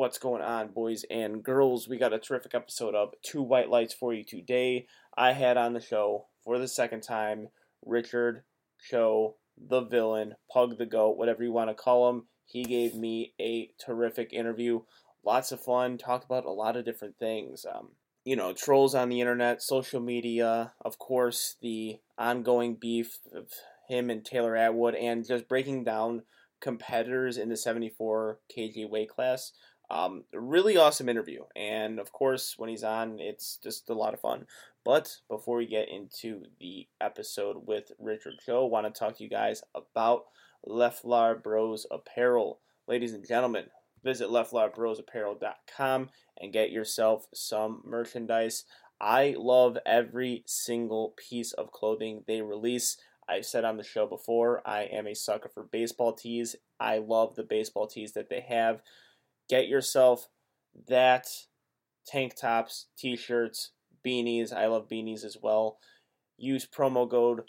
What's going on, boys and girls? We got a terrific episode of Two White Lights for you today. I had on the show for the second time Richard Cho, the villain, Pug the Goat, whatever you want to call him. He gave me a terrific interview. Lots of fun. Talked about a lot of different things. Trolls on the internet, social media, of course, the ongoing beef of him and Taylor Atwood, and just breaking down competitors in the 74 kg weight class. Really awesome interview, and of course when he's on it's just a lot of fun. But before we get into the episode with Richard Cho, I want to talk to you guys about Leflar Bros Apparel. Ladies and gentlemen, visit LeflarBrosApparel.com and get yourself some merchandise. I love every single piece of clothing they release. I've said on the show before, I am a sucker for baseball tees. I love the baseball tees that they have. Get yourself that, tank tops, t-shirts, beanies. I love beanies as well. Use promo code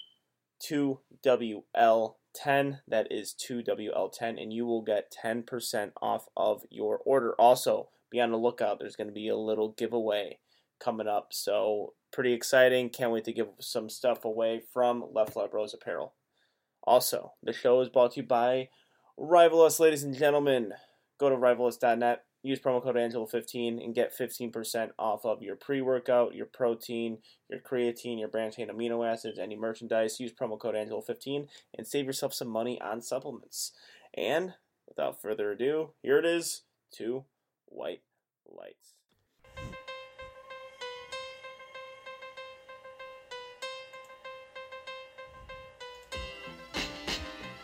2WL10. That is 2WL10, and you will get 10% off of your order. Also, be on the lookout. There's going to be a little giveaway coming up, so pretty exciting. Can't wait to give some stuff away from Leflar Bros Apparel. Also, the show is brought to you by Rivalus, ladies and gentlemen. Go to Rivalus.net, use promo code Angelo15, and get 15% off of your pre-workout, your protein, your creatine, your branched-chain amino acids, any merchandise. Use promo code Angelo15 and save yourself some money on supplements. And without further ado, here it is, Two White Lights.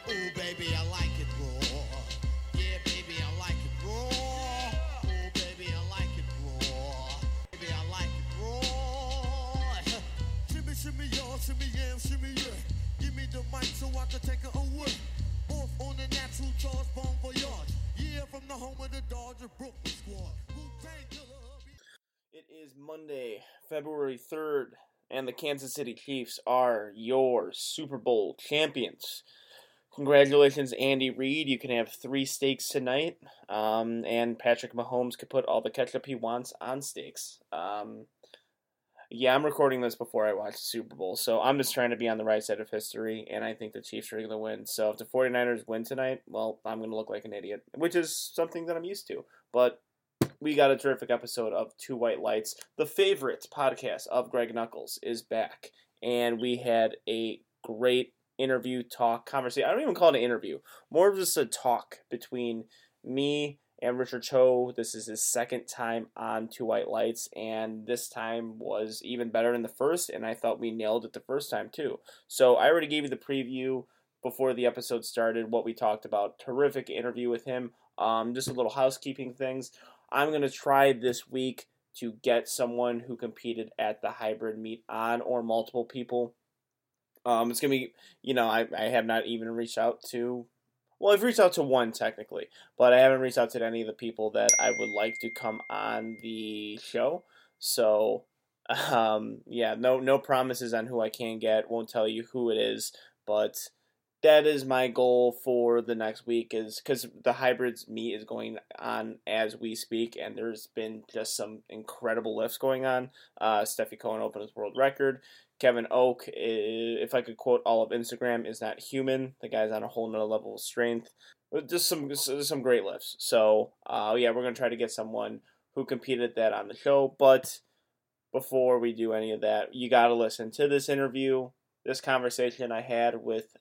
Ooh, baby, I like it raw. Yeah, baby, I like it raw. Ooh, baby, I like it raw. Baby, I like it raw. Shimmy, shimmy, y'all, shimmy, yeah, shimmy, yeah. Give me the mic so I can take it away. Off on the natural charge, bon voyage. Yeah, from the home of the Dodger Brooklyn squad. It is Monday, February 3rd, and the Kansas City Chiefs are your Super Bowl champions. Congratulations, Andy Reid. You can have 3 steaks tonight, and Patrick Mahomes could put all the ketchup he wants on steaks. I'm recording this before I watch the Super Bowl, so I'm just trying to be on the right side of history, and I think the Chiefs are going to win. So if the 49ers win tonight, well, I'm going to look like an idiot, which is something that I'm used to. But we got a terrific episode of Two White Lights. The favorite podcast of Greg Knuckles is back, and we had a great interview, talk, conversation. I don't even call it an interview. More of just a talk between me and Richard Cho. This is his second time on Two White Lights, and this time was even better than the first, and I thought we nailed it the first time too. So I already gave you the preview before the episode started, what we talked about. Terrific interview with him. Just a little housekeeping things. I'm going to try this week to get someone who competed at the hybrid meet on, or multiple people. It's going to be, I have not even reached out to, well, I've reached out to one technically, but I haven't reached out to any of the people that I would like to come on the show. So, no promises on who I can get. Won't tell you who it is, but that is my goal for the next week, is because the hybrids meet is going on as we speak, and there's been just some incredible lifts going on. Stefi Cohen opened his world record. Kevin Oak, if I could quote all of Instagram, is not human. The guy's on a whole nother level of strength. Just some great lifts. So, we're going to try to get someone who competed at that on the show. But before we do any of that, you got to listen to this interview, this conversation I had with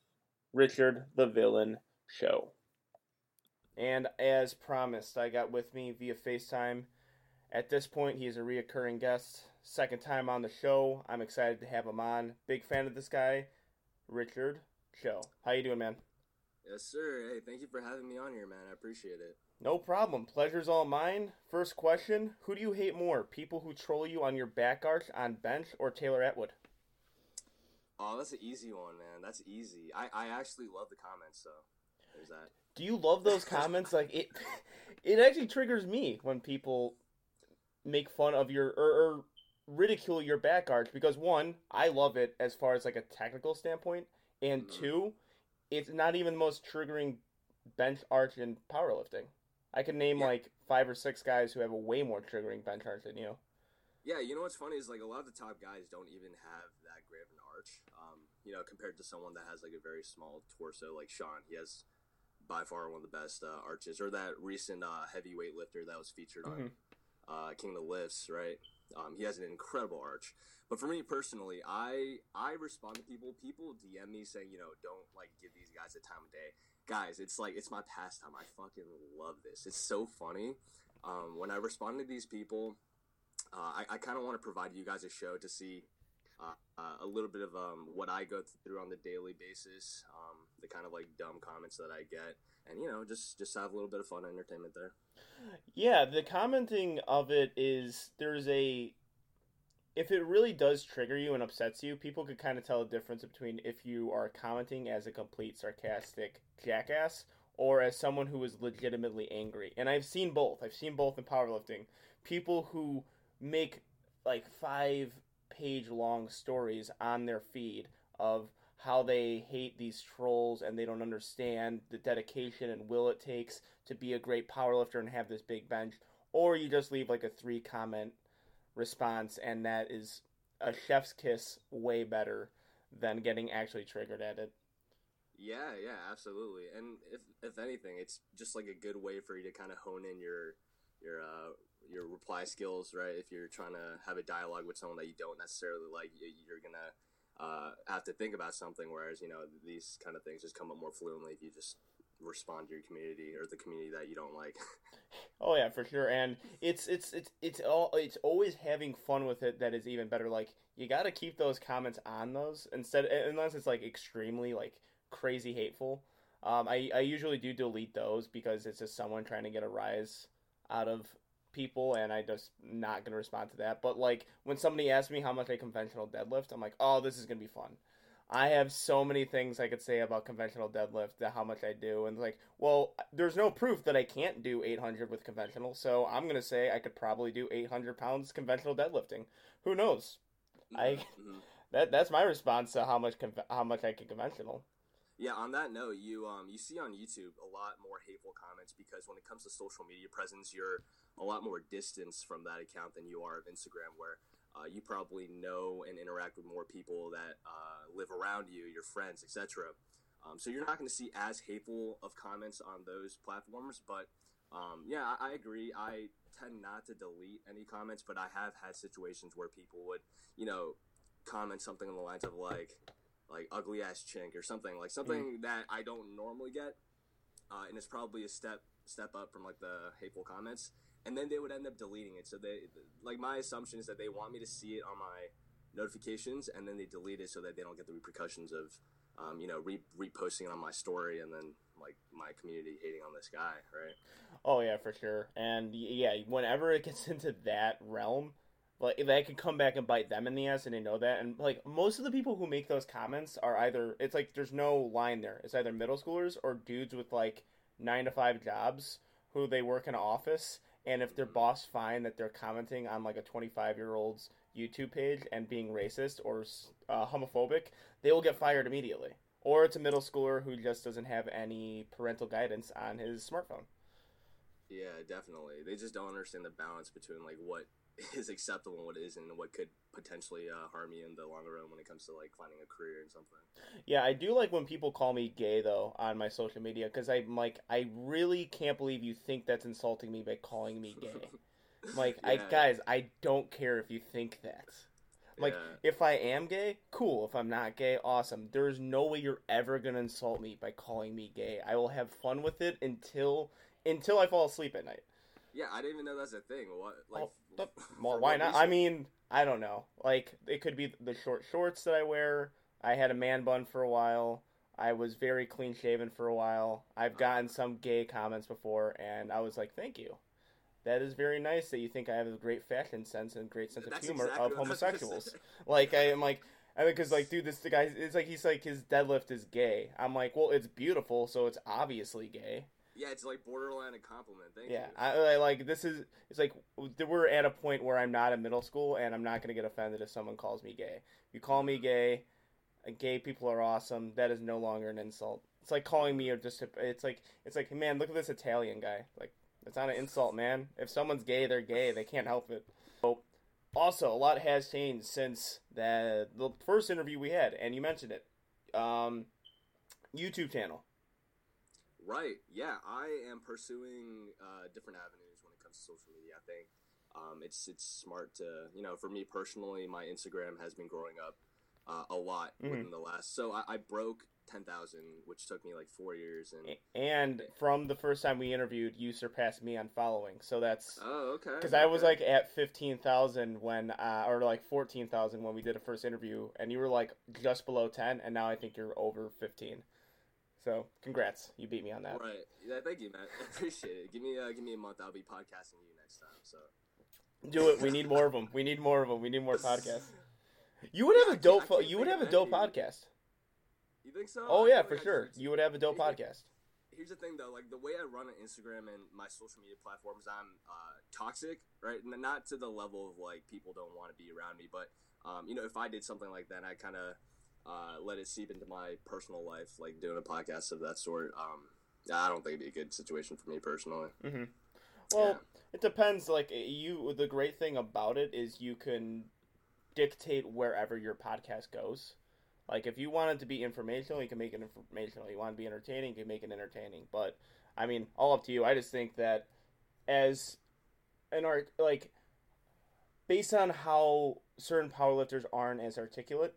Richard the Villain Show. And as promised, I got with me via FaceTime. At this point, he is a reoccurring guest. Second time on the show. I'm excited to have him on. Big fan of this guy, Richard Cho. How you doing, man? Yes, sir. Hey, thank you for having me on here, man. I appreciate it. No problem. Pleasure's all mine. First question, who do you hate more? People who troll you on your back arch on bench, or Taylor Atwood? Oh, that's an easy one, man. That's easy. I actually love the comments, so there's that. Do you love those comments? Like, it actually triggers me when people make fun of your or ridicule your back arch, because one, I love it as far as like a technical standpoint, and two, it's not even the most triggering bench arch in powerlifting. I can name like 5 or 6 guys who have a way more triggering bench arch than you. Yeah, you know what's funny is, like, a lot of the top guys don't even have that great of an arch, you know, compared to someone that has, like, a very small torso, like Sean. He has by far one of the best arches, or that recent heavyweight lifter that was featured on King of the Lifts, right? He has an incredible arch. But for me personally, I respond to people. People DM me saying, you know, don't, like, give these guys the time of day. Guys, it's like, it's my pastime. I fucking love this. It's so funny. When I respond to these people, I kind of want to provide you guys a show to see a little bit of what I go through on the daily basis, the kind of, like, dumb comments that I get, and, you know, just have a little bit of fun and entertainment there. Yeah, the commenting of it is, there's a, if it really does trigger you and upsets you, people could kind of tell the difference between if you are commenting as a complete sarcastic jackass or as someone who is legitimately angry. And I've seen both. I've seen both in powerlifting. People who make, like, 5-page long stories on their feed of how they hate these trolls and they don't understand the dedication and will it takes to be a great powerlifter and have this big bench, or you just leave like a 3-comment response, and that is a chef's kiss, way better than getting actually triggered at it. Yeah, absolutely. And if anything, it's just like a good way for you to kind of hone in your reply skills, right? If you're trying to have a dialogue with someone that you don't necessarily like, you're gonna have to think about something, whereas, you know, these kind of things just come up more fluently if you just respond to your community or the community that you don't like. Oh yeah, for sure. And it's always having fun with it that is even better. Like, you got to keep those comments on those, instead, unless it's like extremely, like, crazy hateful. I usually do delete those because it's just someone trying to get a rise out of people, and I just not gonna respond to that. But, like, when somebody asks me how much a conventional deadlift, I'm like, oh, this is gonna be fun. I have so many things I could say about conventional deadlift, that how much I do, and, like, well, there's no proof that I can't do 800 with conventional, so I'm gonna say I could probably do 800 pounds conventional deadlifting. Who knows? That's my response to how much I can conventional. Yeah, on that note, you see on YouTube a lot more hateful comments because when it comes to social media presence, you're a lot more distance from that account than you are of Instagram, where you probably know and interact with more people that live around you, your friends, etc. So you're not going to see as hateful of comments on those platforms. But yeah, I agree. I tend not to delete any comments, but I have had situations where people would, you know, comment something on the lines of like ugly ass chink or something that I don't normally get, and it's probably a step up from, like, the hateful comments, and then they would end up deleting it. So they, like, my assumption is that they want me to see it on my notifications, and then they delete it so that they don't get the repercussions of you know, reposting it on my story and then, like, my community hating on this guy, right? Oh yeah, for sure. And yeah, whenever it gets into that realm, like, if I could come back and bite them in the ass, and they know that. And, like, most of the people who make those comments are either, it's like there's no line there. It's either middle schoolers or dudes with, like, 9-to-5 jobs who they work in an office, and if their boss find that they're commenting on, like, a 25-year-old's YouTube page and being racist or homophobic, they will get fired immediately. Or it's a middle schooler who just doesn't have any parental guidance on his smartphone. Yeah, definitely. They just don't understand the balance between, like, what is acceptable and what isn't, and what could potentially harm you in the longer run when it comes to, like, finding a career and something. Yeah, I do like when people call me gay, though, on my social media, because I'm like, I really can't believe you think that's insulting me by calling me gay. Like, yeah. Guys, I don't care if you think that. Like, yeah. If I am gay, cool. If I'm not gay, awesome. There is no way you're ever going to insult me by calling me gay. I will have fun with it until I fall asleep at night. Yeah, I didn't even know that's a thing. What, like, well, why not? I mean, I don't know. Like, it could be the short shorts that I wear. I had a man bun for a while. I was very clean shaven for a while. I've gotten some gay comments before, and I was like, thank you. That is very nice that you think I have a great fashion sense and great sense of humor exactly of homosexuals. Like, I am like, I mean, because, like, dude, the guy, it's like, he's like, his deadlift is gay. I'm like, well, it's beautiful, so it's obviously gay. Yeah, it's like borderline a compliment. Thank you. I like, this is, it's like, we're at a point where I'm not in middle school, and I'm not going to get offended if someone calls me gay. You call me gay people are awesome. That is no longer an insult. It's like calling me, it's like, man, look at this Italian guy. Like, It's not an insult, man. If someone's gay, they're gay. They can't help it. Also, a lot has changed since the first interview we had, and you mentioned it. YouTube channel. Right, yeah. I am pursuing different avenues when it comes to social media, I think. It's smart to, you know, for me personally, my Instagram has been growing up a lot within the last. So I broke 10,000, which took me like 4 years. And from the first time we interviewed, you surpassed me on following. So that's... Oh, okay. Because I was like at 15,000 when, or like 14,000 when we did a first interview, and you were like just below 10, and now I think you're over 15. So congrats. You beat me on that. Right. Yeah, thank you, Matt. I appreciate it. Give me a month. I'll be podcasting you next time, so... Do it. We need more of them. We need more podcasts. You would have a dope. You would have a dope podcast. You think so? Oh yeah, for sure. You would have a dope podcast. Here's the thing, though. Like the way I run an Instagram and my social media platforms, I'm toxic, right? Not to the level of like people don't want to be around me, but you know, if I did something like that, I kind of let it seep into my personal life, like doing a podcast of that sort. I don't think it'd be a good situation for me personally. Mm-hmm. Well. Yeah. It depends, like, the great thing about it is you can dictate wherever your podcast goes. Like, if you want it to be informational, you can make it informational. You want it to be entertaining, you can make it entertaining. But, I mean, all up to you. I just think that as an art, like, based on how certain powerlifters aren't as articulate,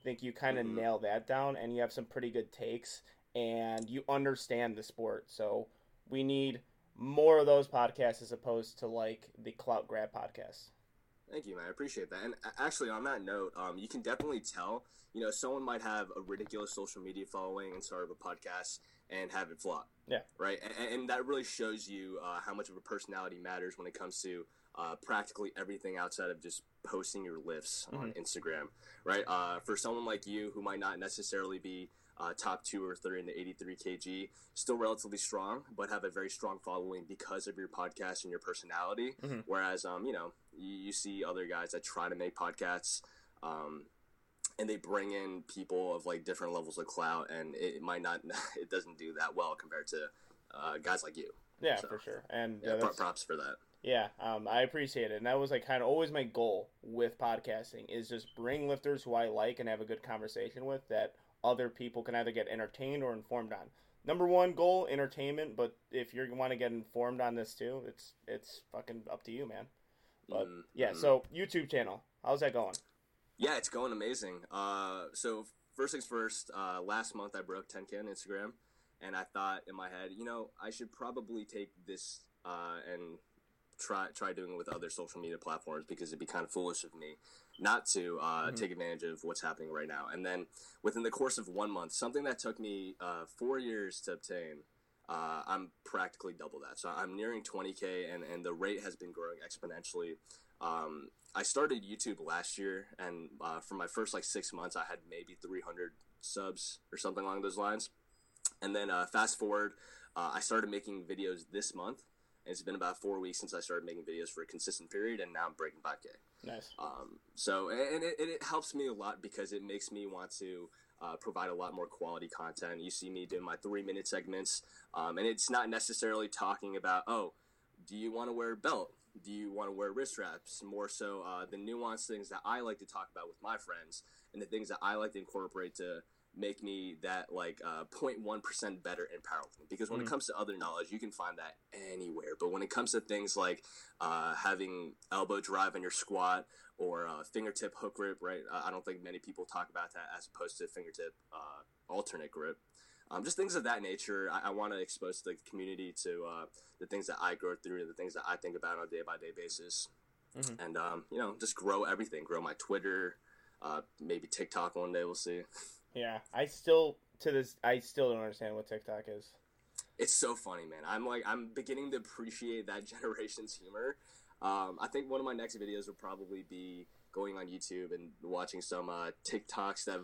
I think you kind of nail that down, and you have some pretty good takes, and you understand the sport. So, we need... more of those podcasts as opposed to like the clout grab podcasts. Thank you, man. I appreciate that. And actually, on that note, you can definitely tell, you know, someone might have a ridiculous social media following and start up a podcast and have it flop. Yeah. Right. And that really shows you how much of a personality matters when it comes to practically everything outside of just posting your lifts on Instagram. Right. For someone like you who might not necessarily be top 2 or 3 in the 83 kg, still relatively strong, but have a very strong following because of your podcast and your personality. Whereas, you know, you see other guys that try to make podcasts, and they bring in people of like different levels of clout, and it doesn't do that well compared to guys like you. Yeah, so, for sure. And yeah, props for that. Yeah, I appreciate it. And that was like kind of always my goal with podcasting is just bring lifters who I like and have a good conversation with that other people can either get entertained or informed on. Number one goal, entertainment, but if you want to get informed on this too, it's fucking up to you, man. But yeah, so YouTube channel, how's that going? Yeah, it's going amazing. So first things first, last month I broke 10K on Instagram, and I thought in my head, you know, I should probably take this and try doing it with other social media platforms because it'd be kind of foolish of me not to take advantage of what's happening right now. And then within the course of 1 month, something that took me 4 years to obtain, I'm practically double that. So I'm nearing 20K, and the rate has been growing exponentially. I started YouTube last year, and for my first like 6 months, I had maybe 300 subs or something along those lines. And then fast forward, I started making videos this month. It's been about 4 weeks since I started making videos for a consistent period, and now I'm breaking 5K. Nice. So, and it helps me a lot because it makes me want to provide a lot more quality content. You see me doing my 3-minute segments, and it's not necessarily talking about, oh, do you want to wear a belt? Do you want to wear wrist wraps? More so the nuanced things that I like to talk about with my friends and the things that I like to incorporate to make me that like 0.1% better in powerlifting, because when it comes to other knowledge, you can find that anywhere. But when it comes to things like having elbow drive on your squat or fingertip hook grip, right? I don't think many people talk about that as opposed to fingertip alternate grip. Just things of that nature. I want to expose the community to the things that I go through and the things that I think about on a day-by-day basis. And, you know, just grow everything. Grow my Twitter, maybe TikTok one day, we'll see. Yeah, I still don't understand what TikTok is. It's so funny, man. I'm beginning to appreciate that generation's humor. I think one of my next videos will probably be going on YouTube and watching some TikToks that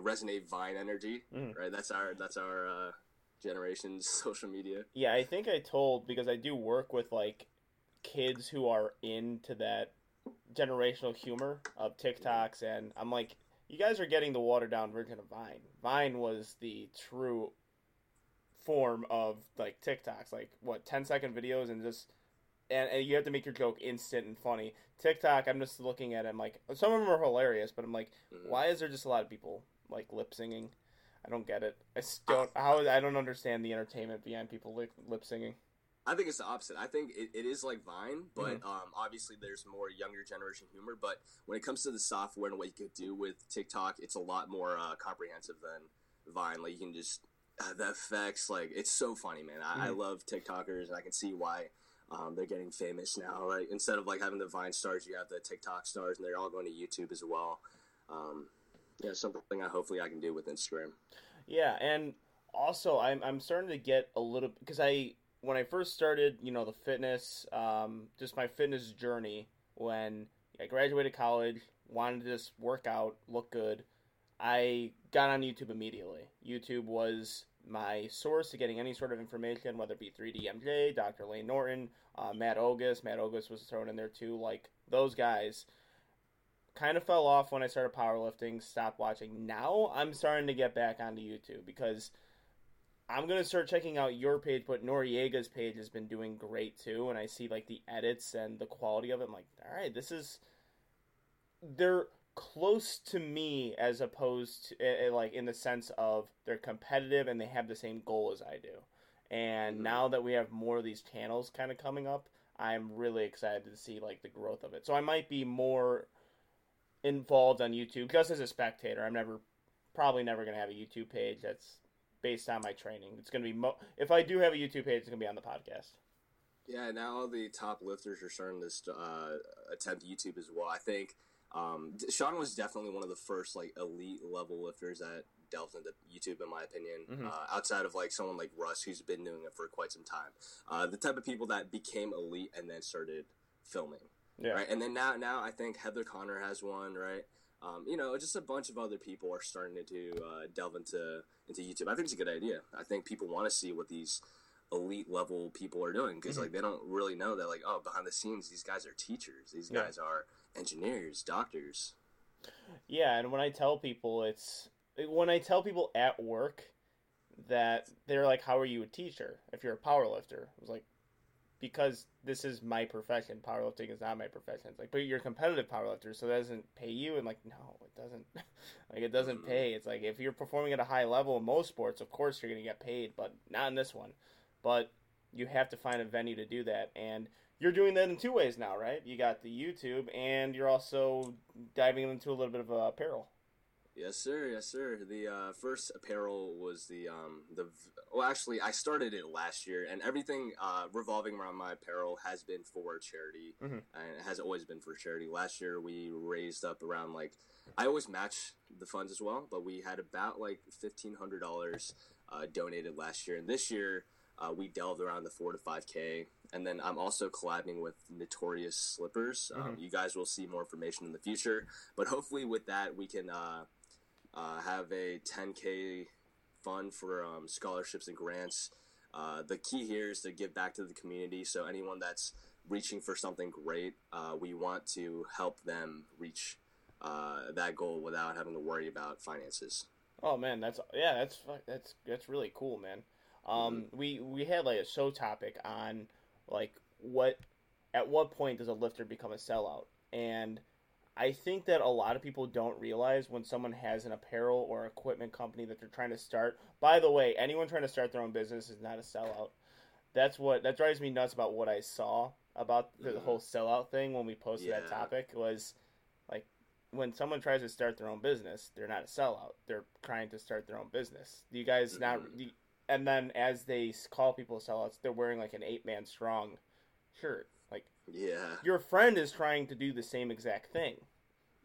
resonate Vine energy. Right, that's our generation's social media. Yeah, I think I told, because I do work with like kids who are into that generational humor of TikToks, and I'm like, you guys are getting the watered-down version of Vine. Vine was the true form of like TikToks, like what 10-second videos, and just and you have to make your joke instant and funny. TikTok, I'm just looking at it, I'm like, some of them are hilarious, but I'm like, why is there just a lot of people like lip singing? I don't get it. I don't understand the entertainment behind people lip singing. I think it's the opposite. I think it is like Vine, but obviously there's more younger generation humor. But when it comes to the software and what you could do with TikTok, it's a lot more comprehensive than Vine. Like, you can just the effects. Like, it's so funny, man. I love TikTokers, and I can see why they're getting famous now. Like, instead of like having the Vine stars, you have the TikTok stars, and they're all going to YouTube as well. Yeah, something hopefully I can do with Instagram. Yeah, and also I'm starting to get a little, because when I first started, you know, the fitness, just my fitness journey, when I graduated college, wanted to just work out, look good, I got on YouTube immediately. YouTube was my source to getting any sort of information, whether it be 3DMJ, Dr. Lane Norton, Matt Ogus. Matt Ogus was thrown in there too. Like, those guys kind of fell off when I started powerlifting, stopped watching. Now I'm starting to get back onto YouTube because I'm going to start checking out your page, but Noriega's page has been doing great too. And I see like the edits and the quality of it. I'm like, all right, they're close to me as opposed to like in the sense of they're competitive and they have the same goal as I do. And now that we have more of these channels kind of coming up, I'm really excited to see like the growth of it. So I might be more involved on YouTube just as a spectator. I'm probably never going to have a YouTube page that's based on my training. It's going to be if I do have a YouTube page, it's going to be on the podcast. Yeah, now all the top lifters are starting to attempt YouTube as well. I think Sean was definitely one of the first like elite level lifters that delved into YouTube, in my opinion, outside of like someone like Russ, who's been doing it for quite some time. The type of people that became elite and then started filming. Yeah. Right? And then now I think Heather Connor has one, right? You know, just a bunch of other people are starting to delve into YouTube. I think it's a good idea. I think people want to see what these elite level people are doing because, like, they don't really know that, like, oh, behind the scenes, these guys are teachers. These guys are engineers, doctors. Yeah, and when I tell people at work that they're like, how are you a teacher if you're a powerlifter? I was like, because this is my profession. Powerlifting is not my profession. It's like, but you're a competitive powerlifter, so that doesn't pay you. And like, no, it doesn't. Like, it doesn't pay. It's like, if you're performing at a high level in most sports, of course you're going to get paid, but not in this one. But you have to find a venue to do that. And you're doing that in two ways now, right? You got the YouTube, and you're also diving into a little bit of apparel. Yes, sir. Yes, sir. The first apparel was actually, I started it last year, and everything revolving around my apparel has been for charity, and it has always been for charity. Last year, we raised up around, like, I always match the funds as well, but we had about, like, $1,500 donated last year. And this year, we delved around the 4 to 5K, and then I'm also collabing with Notorious Slippers. You guys will see more information in the future, but hopefully with that, we can have a 10K fund for scholarships and grants. The key here is to give back to the community. So anyone that's reaching for something great, we want to help them reach that goal without having to worry about finances. Oh man, that's really cool, man. We had like a show topic on like at what point does a lifter become a sellout? And I think that a lot of people don't realize when someone has an apparel or equipment company that they're trying to start. By the way, anyone trying to start their own business is not a sellout. That's what that drives me nuts about what I saw about the whole sellout thing when we posted that topic was like when someone tries to start their own business, they're not a sellout. They're trying to start their own business. Do you guys not? And then as they call people sellouts, they're wearing like an 8-man strong shirt. Like, yeah, your friend is trying to do the same exact thing.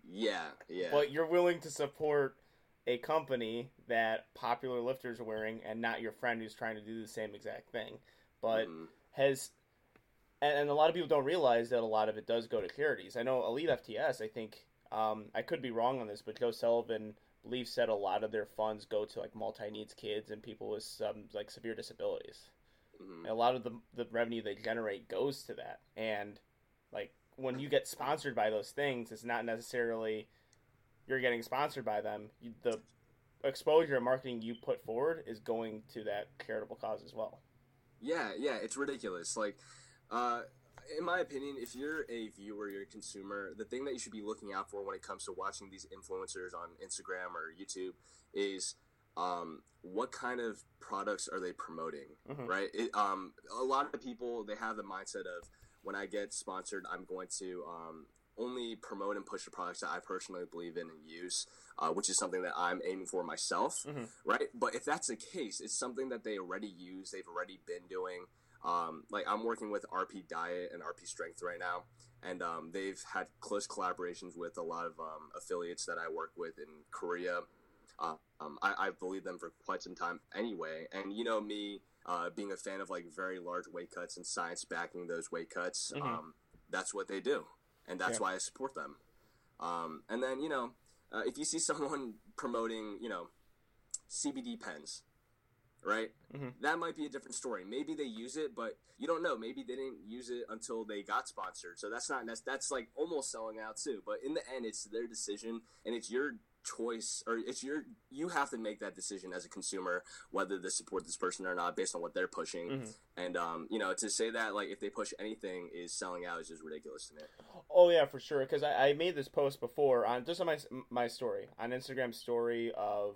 Yeah. But you're willing to support a company that popular lifters are wearing and not your friend who's trying to do the same exact thing. But and a lot of people don't realize that a lot of it does go to charities. I know Elite FTS, I think, I could be wrong on this, but Joe Sullivan Leaf said a lot of their funds go to like multi-needs kids and people with some like severe disabilities. A lot of the revenue they generate goes to that. And like when you get sponsored by those things, it's not necessarily you're getting sponsored by them. The exposure and marketing you put forward is going to that charitable cause as well. Yeah, it's ridiculous. Like, in my opinion, if you're a viewer, you're a consumer, the thing that you should be looking out for when it comes to watching these influencers on Instagram or YouTube is what kind of products are they promoting, right? A lot of people, they have the mindset of, when I get sponsored, I'm going to only promote and push the products that I personally believe in and use, which is something that I'm aiming for myself, right? But if that's the case, it's something that they already use, they've already been doing. Like, I'm working with RP Diet and RP Strength right now, and they've had close collaborations with a lot of affiliates that I work with in Korea. I've believed them for quite some time anyway, and you know me, being a fan of, like, very large weight cuts and science backing those weight cuts, that's what they do, and that's why I support them. And then, you know, if you see someone promoting, you know, CBD pens, right? That might be a different story. Maybe they use it, but you don't know. Maybe they didn't use it until they got sponsored. So that's like almost selling out too. But in the end, it's their decision, and it's your choice, or it's you have to make that decision as a consumer whether to support this person or not based on what they're pushing. And you know, to say that, like, if they push anything is selling out is just ridiculous to me. Oh yeah, for sure. Because I made this post before on just on my story on Instagram story of.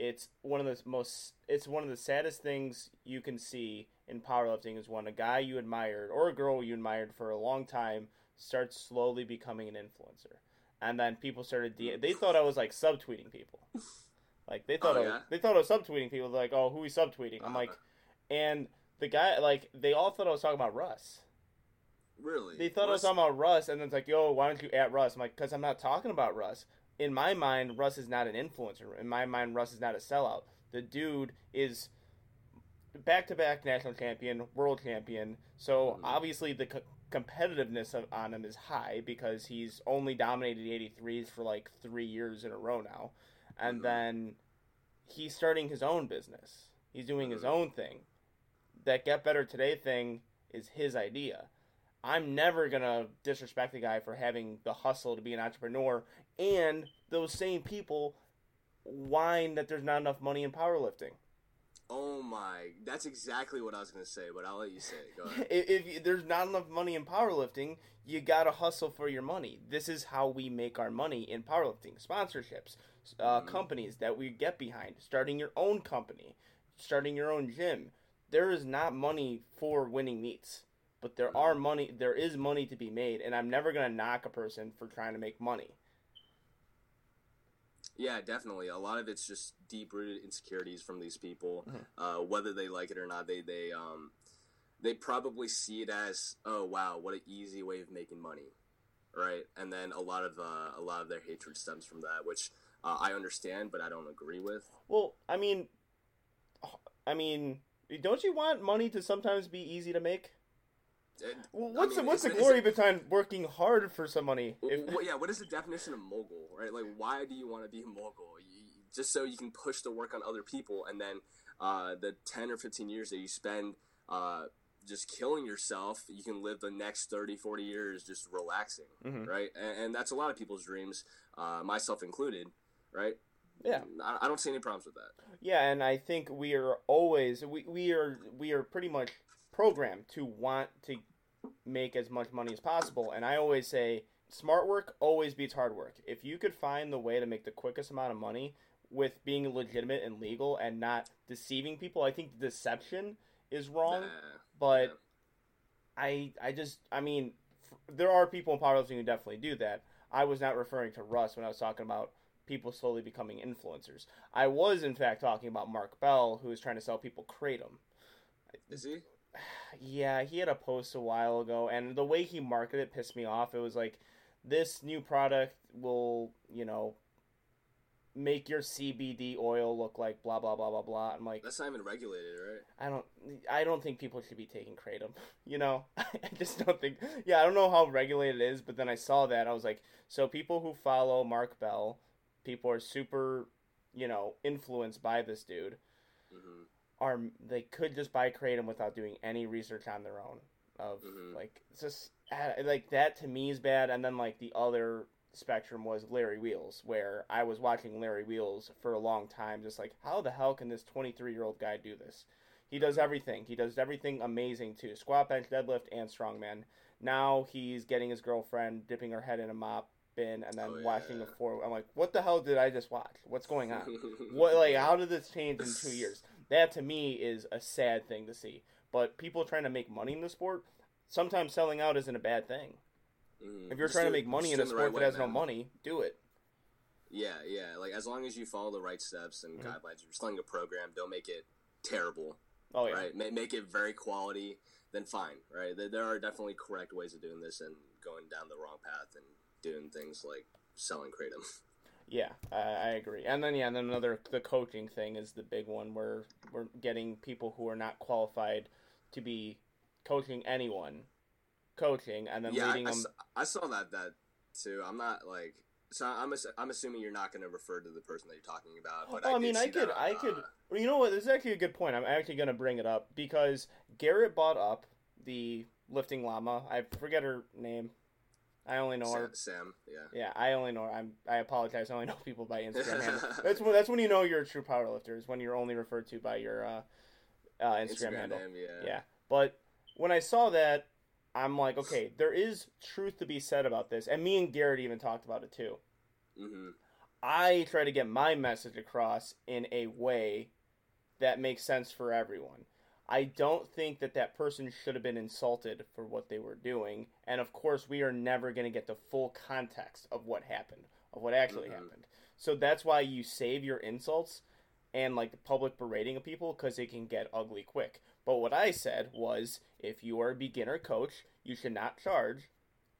It's one of the saddest things you can see in powerlifting is when a guy you admired or a girl you admired for a long time starts slowly becoming an influencer, and then people started. They thought I was like subtweeting people, like they thought I was subtweeting people. They're like, oh, who is subtweeting? I'm like, and the guy, like, they all thought I was talking about Russ. Really? They thought I was talking about Russ, and then it's like, yo, why don't you at Russ? I'm like, because I'm not talking about Russ. In my mind, Russ is not an influencer. In my mind, Russ is not a sellout. The dude is back-to-back national champion, world champion. So obviously the competitiveness on him is high because he's only dominated the 83s for like 3 years in a row now. And then he's starting his own business. He's doing his own thing. That Get Better Today thing is his idea. I'm never going to disrespect the guy for having the hustle to be an entrepreneur, and those same people whine that there's not enough money in powerlifting. Oh my, that's exactly what I was going to say, but I'll let you say it. Go ahead. If there's not enough money in powerlifting, you got to hustle for your money. This is how we make our money in powerlifting. Sponsorships, companies that we get behind, starting your own company, starting your own gym. There is not money for winning meets. But there is money to be made, and I'm never going to knock a person for trying to make money. Yeah, definitely. A lot of it's just deep-rooted insecurities from these people. Whether they like it or not, they probably see it as, oh, wow, what an easy way of making money, right? And then a lot of their hatred stems from that, which I understand, but I don't agree with. Well, I mean, don't you want money to sometimes be easy to make? Well, what's the glory behind working hard for some money? What is the definition of mogul, right? Like, why do you want to be a mogul? Just so you can push the work on other people, and then the 10 or 15 years that you spend just killing yourself, you can live the next 30, 40 years just relaxing, right? And that's a lot of people's dreams, myself included, right? Yeah, I don't see any problems with that. Yeah, and I think we are always we are pretty much programmed to want to make as much money as possible, and I always say smart work always beats hard work. If you could find the way to make the quickest amount of money with being legitimate and legal and not deceiving people, I think deception is wrong. But I mean, there are people in powerlifting who definitely do that. I was not referring to Russ when I was talking about people slowly becoming influencers. I was, in fact, talking about Mark Bell, who is trying to sell people Kratom. Is he? Yeah, he had a post a while ago, and the way he marketed it pissed me off. It was like, this new product will, you know, make your CBD oil look like blah, blah, blah, blah, blah. I'm like... That's not even regulated, right? I don't think people should be taking Kratom, you know? I just don't think... Yeah, I don't know how regulated it is, but then I saw that. I was like, so people who follow Mark Bell... People are super, you know, influenced by this dude. They could just buy Kratom without doing any research on their own. Like, it's just, like, that to me is bad. And then, like, the other spectrum was Larry Wheels, where I was watching Larry Wheels for a long time, just like, how the hell can this 23-year-old guy do this? He does everything. He does everything amazing, too. Squat, bench, deadlift, and strongman. Now he's getting his girlfriend, dipping her head in a mop bin, and then watching the four. I'm like, what the hell did I just watch? What's going on? Like, how did this change in 2 years? That, to me, is a sad thing to see. But people trying to make money in the sport, sometimes selling out isn't a bad thing. Mm. If you're trying to make money in a sport that has no money, do it. Yeah, yeah. Like, as long as you follow the right steps and guidelines, you're selling a program, don't make it terrible. Oh, yeah. Right? Make it very quality, then fine, right? There are definitely correct ways of doing this and going down the wrong path and doing things like selling Kratom. Yeah, I agree. And then, yeah, and then the coaching thing is the big one where we're getting people who are not qualified to be coaching anyone, and then leading them. I saw that too. I'm not like... So I'm assuming you're not going to refer to the person that you're talking about. But you know what? This is actually a good point. I'm actually going to bring it up because Garrett bought up the Lifting Llama. I forget her name. I only know her. Sam. Yeah. Yeah. I only know her. I apologize. I only know people by Instagram handle. That's when you know you're a true powerlifter, is when you're only referred to by your Instagram handle. Yeah. But when I saw that, I'm like, okay, there is truth to be said about this. And me and Garrett even talked about it, too. Mm-hmm. I try to get my message across in a way that makes sense for everyone. I don't think that person should have been insulted for what they were doing. And, of course, we are never going to get the full context of what happened, of what actually happened. So that's why you save your insults and, like, the public berating of people, because it can get ugly quick. But what I said was, if you are a beginner coach, you should not charge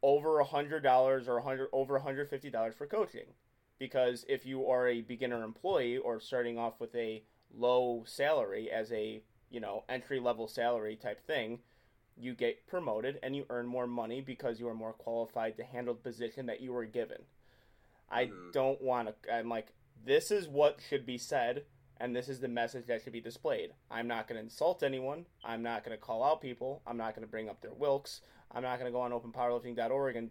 over $100 or over $150 for coaching. Because if you are a beginner employee or starting off with a low salary as a, entry-level salary type thing, you get promoted and you earn more money because you are more qualified to handle the position that you were given. I don't want to... I'm like, this is what should be said. And this is the message that should be displayed. I'm not going to insult anyone. I'm not going to call out people. I'm not going to bring up their wilks. I'm not going to go on openpowerlifting.org and,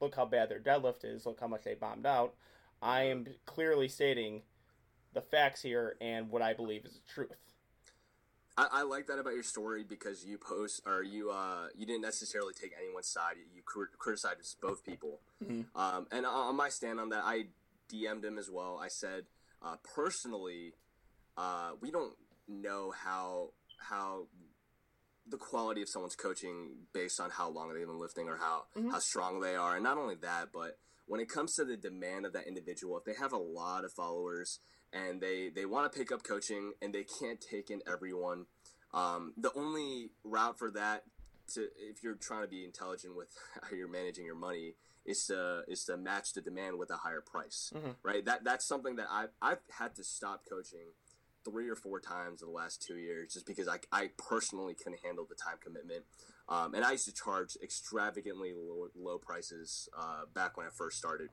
look how bad their deadlift is. Look how much they bombed out. I am clearly stating the facts here and what I believe is the truth. I like that about your story because you you didn't necessarily take anyone's side. You criticized both people. Mm-hmm. And on my stand on that, I DM'd him as well. I said, personally... we don't know how the quality of someone's coaching based on how long they've been lifting or how strong they are. And not only that, but when it comes to the demand of that individual, if they have a lot of followers and they want to pick up coaching and they can't take in everyone, the only route for that, if you're trying to be intelligent with how you're managing your money, is to match the demand with a higher price, right? That's something that I've had to stop coaching 3 or 4 times in the last 2 years, just because I personally couldn't handle the time commitment. And I used to charge extravagantly low prices back when I first started.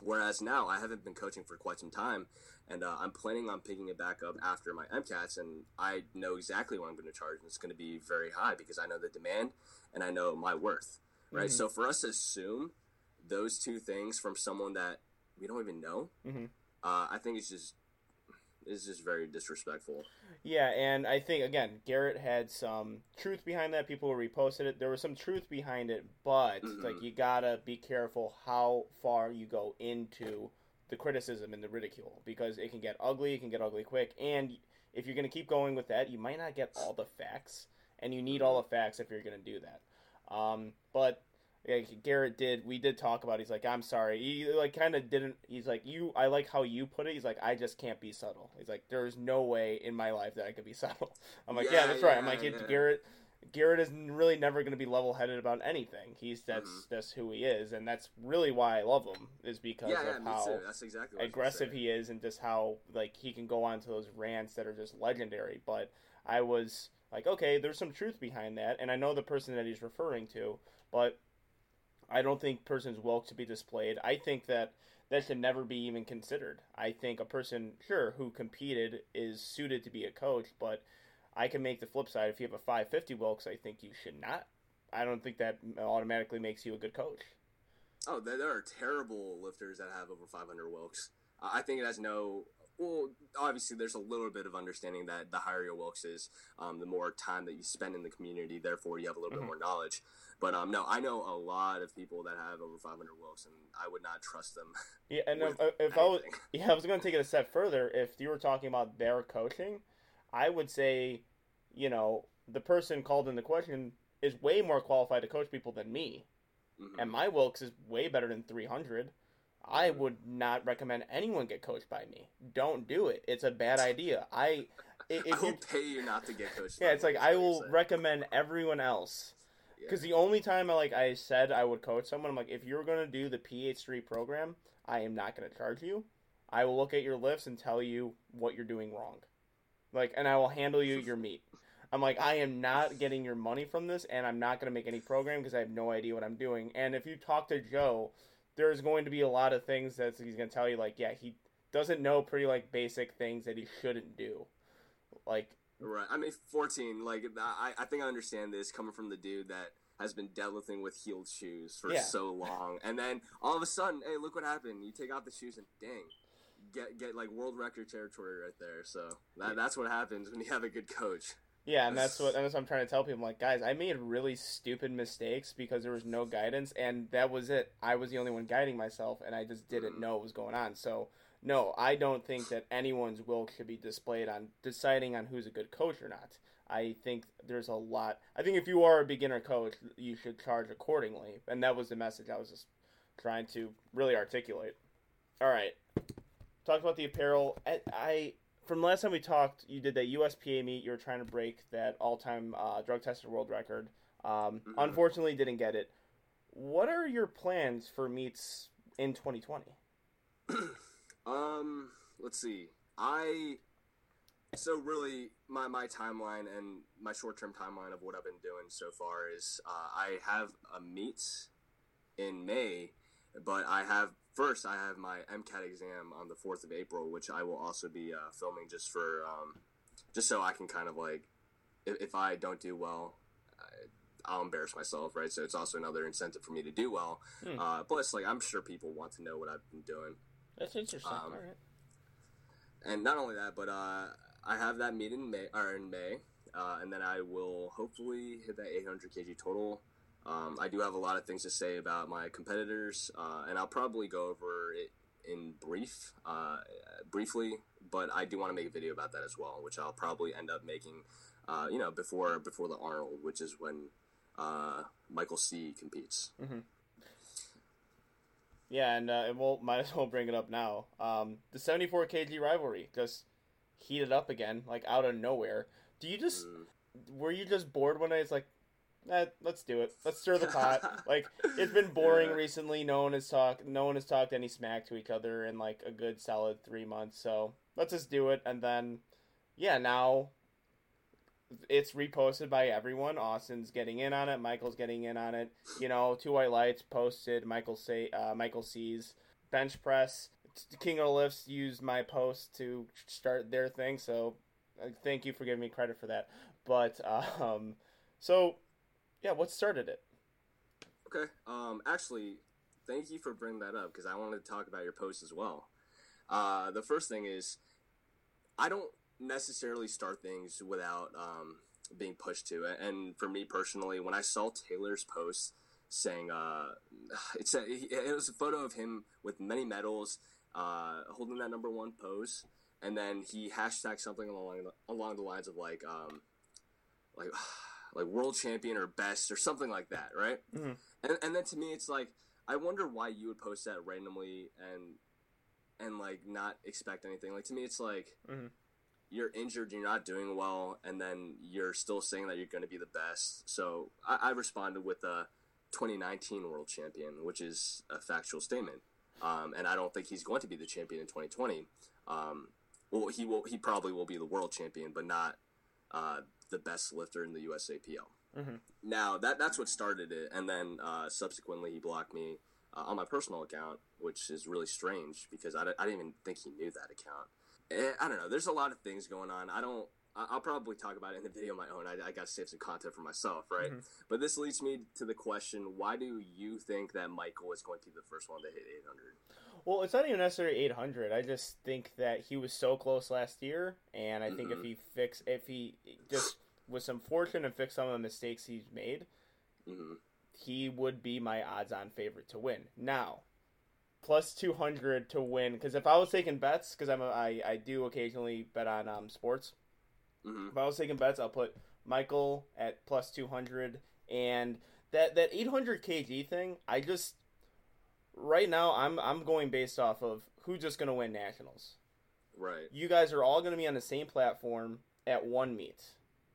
Whereas now I haven't been coaching for quite some time, and I'm planning on picking it back up after my MCATs, and I know exactly what I'm going to charge, and it's going to be very high because I know the demand and I know my worth, right? So for us to assume those two things from someone that we don't even know, I think it's just very disrespectful. Yeah, and I think, again, Garrett had some truth behind that. People reposted it. There was some truth behind it, but you got to be careful how far you go into the criticism and the ridicule, because it can get ugly. It can get ugly quick. And if you're going to keep going with that, you might not get all the facts, and you need all the facts if you're going to do that. But Garrett we did talk about it. He's like, I'm sorry. He kind of didn't. He's like, I like how you put it. He's like, I just can't be subtle. He's like, there's no way in my life that I could be subtle. I'm like, yeah, that's right. I'm like, Garrett is really never going to be level headed about anything. That's who he is. And that's really why I love him, is because of how that's exactly aggressive he is, and just how he can go on to those rants that are just legendary. But I was like, okay, there's some truth behind that. And I know the person that he's referring to, but I don't think person's woke to be displayed. I think that should never be even considered. I think a person, sure, who competed is suited to be a coach, but I can make the flip side. If you have a 550 Wilks, I think you should not. I don't think that automatically makes you a good coach. Oh, there are terrible lifters that have over 500 Wilks. I think it has no... Well, obviously, there's a little bit of understanding that the higher your Wilks is, the more time that you spend in the community, therefore you have a little bit more knowledge. But no, I know a lot of people that have over 500 Wilks, and I would not trust them. Yeah, and if I was, I was going to take it a step further. If you were talking about their coaching, I would say, you know, the person called into question is way more qualified to coach people than me, and my Wilks is way better than 300. I would not recommend anyone get coached by me. Don't do it. It's a bad idea. I will pay you not to get coached. Yeah, it's like I will recommend everyone else. Because the only time I said I would coach someone, I'm like, if you're going to do the PH3 program, I am not going to charge you. I will look at your lifts and tell you what you're doing wrong. And I will handle you your meat. I'm like, I am not getting your money from this, and I'm not going to make any program because I have no idea what I'm doing. And if you talk to Joe... there's going to be a lot of things that he's going to tell you, he doesn't know pretty, basic things that he shouldn't do. Right. I mean, 14, I think I understand this coming from the dude that has been deadlifting with heeled shoes for so long. And then all of a sudden, hey, look what happened. You take out the shoes and dang, get world record territory right there. So that's what happens when you have a good coach. Yeah, and that's what I'm trying to tell people. I'm like, guys, I made really stupid mistakes because there was no guidance, and that was it. I was the only one guiding myself, and I just didn't know what was going on. So, no, I don't think that anyone's will should be displayed on deciding on who's a good coach or not. I think there's a lot. I think if you are a beginner coach, you should charge accordingly, and that was the message I was just trying to really articulate. All right, talk about the apparel. From last time we talked, you did that USPA meet. You were trying to break that all-time drug-tested world record. Unfortunately, didn't get it. What are your plans for meets in 2020? Let's see. So really, my timeline and my short-term timeline of what I've been doing so far is I have a meet in May, but First, I have my MCAT exam on the 4th of April, which I will also be filming just for, just so I can kind of if I don't do well, I'll embarrass myself, right? So it's also another incentive for me to do well. Plus, I'm sure people want to know what I've been doing. That's interesting. All right. And not only that, but I have that meet in May, and then I will hopefully hit that 800 kg total. I do have a lot of things to say about my competitors, and I'll probably go over it in briefly, but I do want to make a video about that as well, which I'll probably end up making, before the Arnold, which is when Michael C competes. Yeah, and might as well bring it up now. The 74 kg rivalry just heated up again, out of nowhere. Were you just bored one day? It's let's do it. Let's stir the pot. It's been boring recently. No one has talked any smack to each other in a good solid 3 months. So let's just do it. And then, now it's reposted by everyone. Austin's getting in on it. Michael's getting in on it. Two White Lights posted Michael C's bench press. King of the Lifts used my post to start their thing. So thank you for giving me credit for that. But so. Yeah, what started it? Okay. Actually, thank you for bringing that up because I wanted to talk about your post as well. The first thing is I don't necessarily start things without being pushed to it. And for me personally, when I saw Taylor's post saying it was a photo of him with many medals holding that number one pose, and then he hashtagged something along the lines of world champion or best or something like that, right? And then to me, it's I wonder why you would post that randomly and not expect anything. To me, it's you're injured, you're not doing well, and then you're still saying that you're going to be the best. So I responded with a 2019 world champion, which is a factual statement. And I don't think he's going to be the champion in 2020. Well, he probably will be the world champion, but not the best lifter in the USAPL. Now, that's what started it, and then subsequently he blocked me on my personal account, which is really strange because I didn't even think he knew that account. And I don't know. There's a lot of things going on. I don't I'll probably talk about it in the video on my own. I got to save some content for myself, right? Mm-hmm. But this leads me to the question, why do you think that Michael is going to be the first one to hit 800? Well, it's not even necessarily 800. I just think that he was so close last year, and I think if he just, with some fortune, and fixed some of the mistakes he's made, he would be my odds-on favorite to win. Now, plus 200 to win, because if I was taking bets, because I do occasionally bet on sports, if I was taking bets, I'll put Michael at plus 200, and that 800 kg thing, I just, right now, I'm going based off of who's just going to win nationals. Right. You guys are all going to be on the same platform at one meet.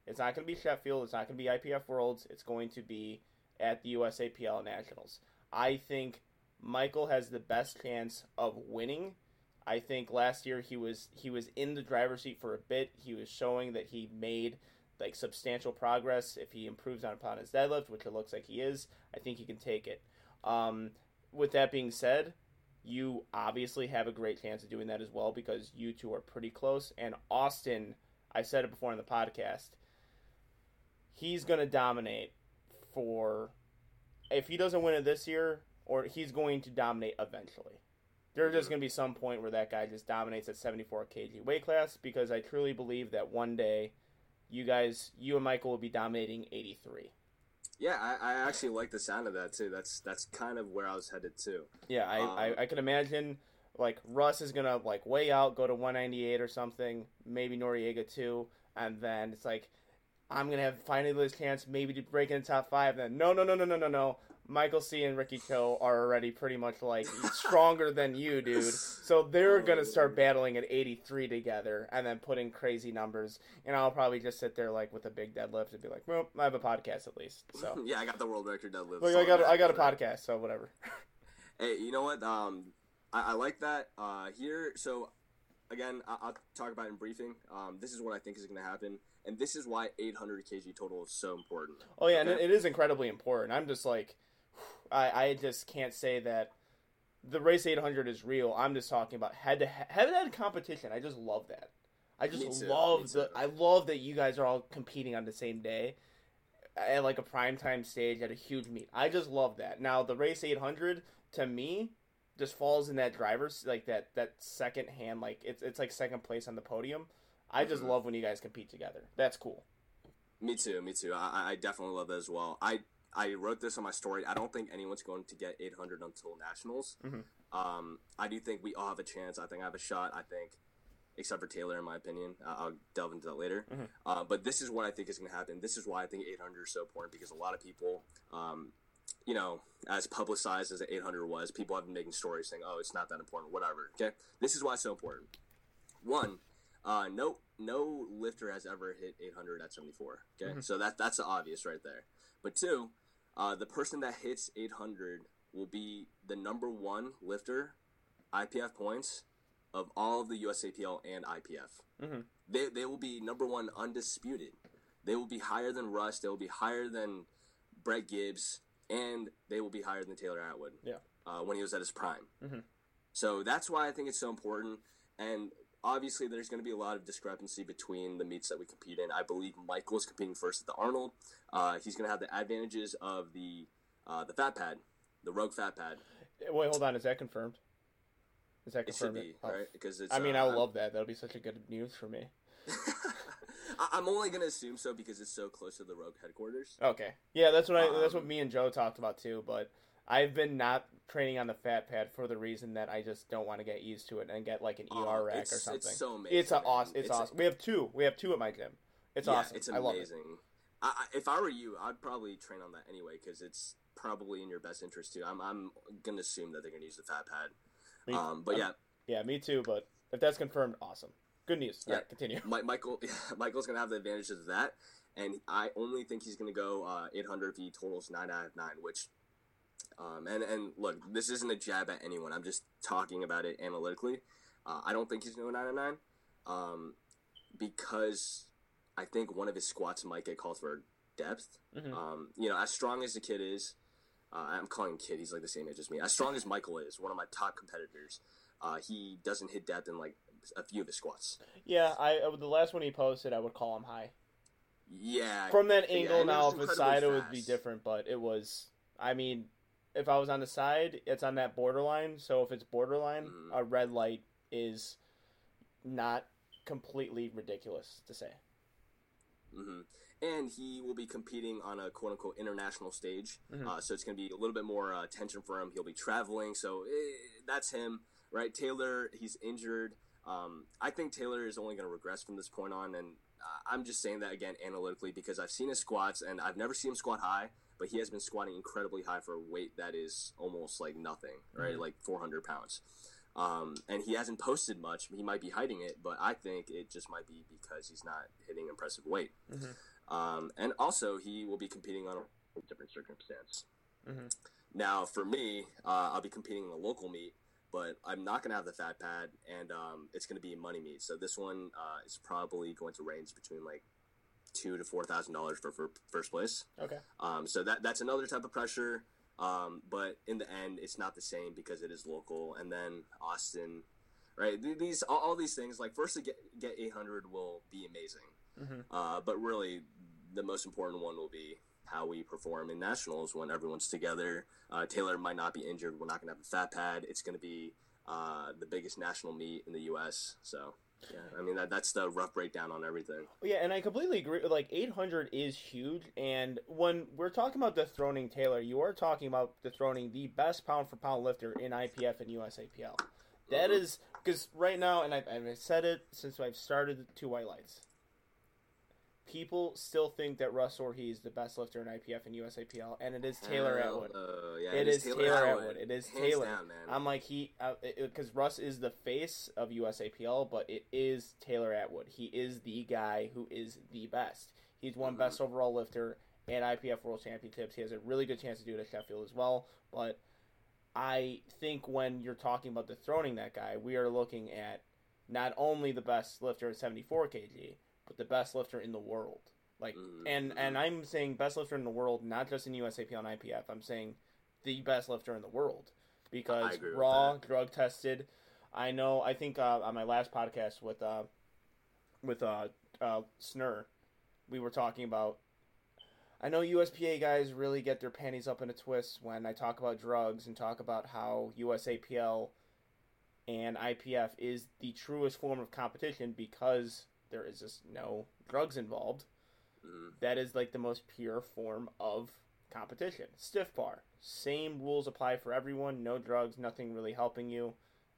It's not going to be Sheffield, it's not going to be IPF Worlds, it's going to be at the USAPL Nationals. I think Michael has the best chance of winning. I think last year he was in the driver's seat for a bit. He was showing that he made like substantial progress. If he improves upon his deadlift, which it looks like he is, I think he can take it. With that being said, you obviously have a great chance of doing that as well because you two are pretty close. And Austin, I said it before on the podcast, he's going to dominate for, if he doesn't win it this year, or he's going to dominate eventually. There's just going to be some point where that guy just dominates at 74 kg weight class, because I truly believe that one day you and Michael will be dominating 83. Yeah, I actually like the sound of that too. That's kind of where I was headed too. Yeah, I can imagine like Russ is going to like weigh out, go to 198 or something, maybe Noriega too, and then it's like, I'm going to have finally this chance maybe to break in the top five. Then no. Michael C. and Ricky Cho are already pretty much like stronger than you, dude. So they're going to start battling at 83 together and then putting crazy numbers. And I'll probably just sit there like with a big deadlift and be like, well, I have a podcast at least. So yeah, I got the world record deadlift. Look, I got a podcast, so whatever. Hey, you know what? I like that here. So again, I'll talk about it in briefing. This is what I think is going to happen. And this is why 800 kg total is so important. Oh, yeah, okay? And it is incredibly important. I'm just like, I just can't say that the race 800 is real. I'm just talking about head-to-head competition. I just love that. I just love that you guys are all competing on the same day at like a primetime stage at a huge meet. I just love that. Now, the race 800, to me, just falls in that driver's, like that second hand, like it's like second place on the podium. I just love when you guys compete together. That's cool. Me too. I definitely love that as well. I wrote this on my story. I don't think anyone's going to get 800 until Nationals. I do think we all have a chance. I think I have a shot. I think, except for Taylor, in my opinion. I'll delve into that later. But this is what I think is going to happen. This is why I think 800 is so important, because a lot of people, you know, as publicized as the 800 was, people have been making stories saying, oh, it's not that important, whatever. Okay? This is why it's so important. One, no lifter has ever hit 800 at 74. Okay, so that's obvious right there. But two, the person that hits 800 will be the number one lifter, IPF points, of all of the USAPL and IPF. They will be number one undisputed. They will be higher than Russ. They will be higher than Brett Gibbs, and they will be higher than Taylor Atwood. Yeah, when he was at his prime. So that's why I think it's so important. And obviously, there's going to be a lot of discrepancy between the meets that we compete in. I believe Michael's competing first at the Arnold. He's going to have the advantages of the fat pad, the Rogue fat pad. Wait, hold on. Is that confirmed? It should be, right? Because it's, I love that. That'll be such a good news for me. I'm only going to assume so because it's so close to the Rogue headquarters. Okay. Yeah, that's what me and Joe talked about too, but I've been not training on the fat pad for the reason that I just don't want to get used to it and get like an ER rack or something. It's so amazing. It's awesome. We have two at my gym. It's awesome. It's amazing. I love it. If I were you, I'd probably train on that anyway because it's probably in your best interest too. I'm gonna assume that they're gonna use the fat pad. Yeah, me too. But if that's confirmed, awesome. Good news. Yeah. All right, continue. Michael's gonna have the advantages of that, and I only think he's gonna go 800 v totals 9 out of 9, which. And look, this isn't a jab at anyone. I'm just talking about it analytically. I don't think he's going to go 9 out of 9 because I think one of his squats might get called for depth. You know, as strong as the kid is, I'm calling him kid. He's like the same age as me. As strong as Michael is, one of my top competitors, he doesn't hit depth in like a few of his squats. Yeah, the last one he posted, I would call him high. Yeah. From that angle, yeah, now, if the side, fast. It would be different, but it was, I mean, if I was on the side, it's on that borderline, so if it's borderline, a red light is not completely ridiculous to say. Mm-hmm. And he will be competing on a quote-unquote international stage, so it's going to be a little bit more tension for him. He'll be traveling, so that's him, right? Taylor, he's injured. I think Taylor is only going to regress from this point on, and I'm just saying that, again, analytically, because I've seen his squats, and I've never seen him squat high, but he has been squatting incredibly high for a weight that is almost like nothing, right? Like 400 pounds. And he hasn't posted much. He might be hiding it, but I think it just might be because he's not hitting impressive weight. And also, he will be competing on a different circumstance. Now, for me, I'll be competing in a local meet, but I'm not going to have the fat pad, and it's going to be money meet. So this one is probably going to range between like $2,000 to $4,000 for first place. Okay. So that's another type of pressure, but in the end, it's not the same because it is local. And then Austin, right? These all these things, like first to get 800 will be amazing. But really, the most important one will be how we perform in nationals when everyone's together. Taylor might not be injured. We're not going to have a fat pad. It's going to be the biggest national meet in the U.S. So, yeah, I mean, that's the rough breakdown on everything. Yeah, and I completely agree. Like, 800 is huge. And when we're talking about dethroning Taylor, you are talking about dethroning the best pound-for-pound lifter in IPF and USAPL. That is – because right now, and I've said it since I've started Two White Lights, people still think that Russ Orhe is the best lifter in IPF and USAPL, and it is Taylor Atwood. Yeah, it is Taylor Atwood. It is Taylor. Down, man. I'm like, because Russ is the face of USAPL, but it is Taylor Atwood. He is the guy who is the best. He's won best overall lifter and IPF World Championships. He has a really good chance to do it at Sheffield as well, but I think when you're talking about dethroning that guy, we are looking at not only the best lifter at 74 kg, but the best lifter in the world. Like, and I'm saying best lifter in the world, not just in USAPL and IPF. I'm saying the best lifter in the world because raw, drug tested. I know. I think on my last podcast with Snur, we were talking about. I know USPA guys really get their panties up in a twist when I talk about drugs and talk about how USAPL and IPF is the truest form of competition because there is just no drugs involved. That is like the most pure form of competition. Stiff bar. Same rules apply for everyone. No drugs, nothing really helping you.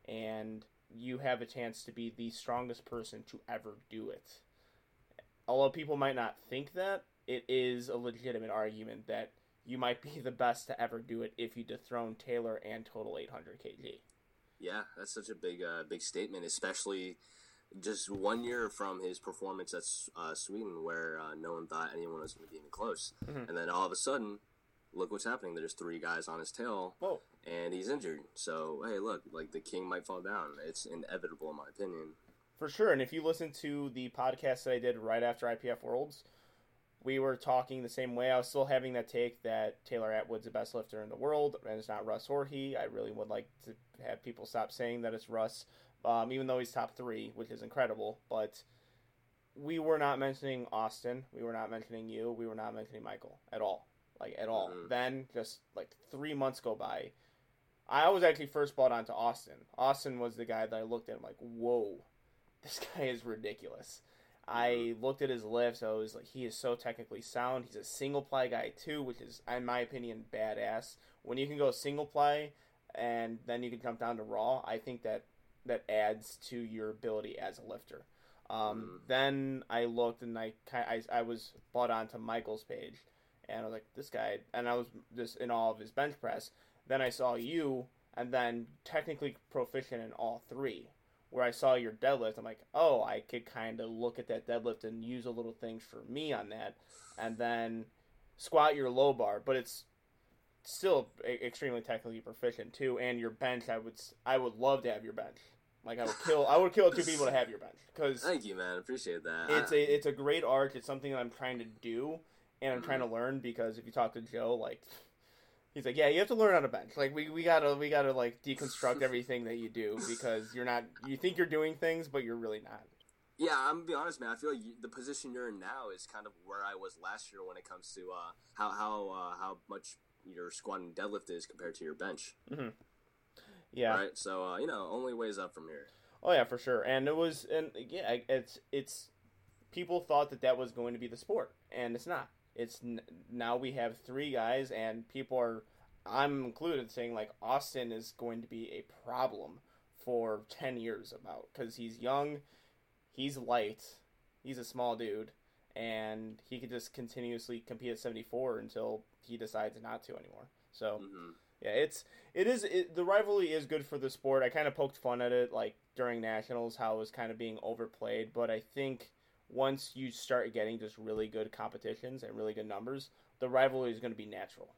And you have a chance to be the strongest person to ever do it. Although people might not think that, it is a legitimate argument that you might be the best to ever do it if you dethrone Taylor and total 800 kg. Yeah, that's such a big statement, especially just 1 year from his performance at Sweden where no one thought anyone was going to be even close. And then all of a sudden, look what's happening. There's three guys on his tail, and he's injured. So, hey, look, like the king might fall down. It's inevitable in my opinion. For sure. And if you listen to the podcast that I did right after IPF Worlds, we were talking the same way. I was still having that take that Taylor Atwood's the best lifter in the world, and it's not Russ Orhe. I really would like to have people stop saying that it's Russ. Even though he's top three, which is incredible. But we were not mentioning Austin. We were not mentioning you. We were not mentioning Michael at all. Like, at all. Then, just, like, 3 months go by. I was actually first bought onto Austin. Austin was the guy that I looked at. I'm like, whoa, this guy is ridiculous. I looked at his lifts. I was like, he is so technically sound. He's a single-ply guy, too, which is, in my opinion, badass. When you can go single-ply and then you can jump down to raw, I think that adds to your ability as a lifter. Then I looked and I was bought onto Michael's page, and I was like, this guy, and I was just in awe of his bench press. Then I saw you, and then technically proficient in all three. Where I saw your deadlift, I'm like, oh, I could kind of look at that deadlift and use a little things for me on that, and then squat your low bar, but it's still extremely technically proficient too. And your bench, I would love to have your bench. Like, I would kill two people to have your bench. Cause thank you, man. Appreciate that. It's a great art. It's something that I'm trying to do and I'm trying to learn because if you talk to Joe, like He's like, yeah, you have to learn how to bench. Like, we gotta like deconstruct everything that you do, because you're not, you think you're doing things, but you're really not. Yeah, I'm gonna be honest, man. I feel like the position you're in now is kind of where I was last year when it comes to how much your squat and deadlift is compared to your bench. Mm-hmm. Yeah. Right. So only ways up from here. Oh yeah, for sure. And it was, and yeah, it's people thought that was going to be the sport, and it's not. It's now we have three guys, and people are, I'm included, saying like Austin is going to be a problem for 10 years about, because he's young, he's light, he's a small dude, and he could just continuously compete at 74 until he decides not to anymore. So mm-hmm. Yeah, the rivalry is good for the sport. I kind of poked fun at it like during nationals, how it was kind of being overplayed, but I think once you start getting just really good competitions and really good numbers, the rivalry is going to be natural.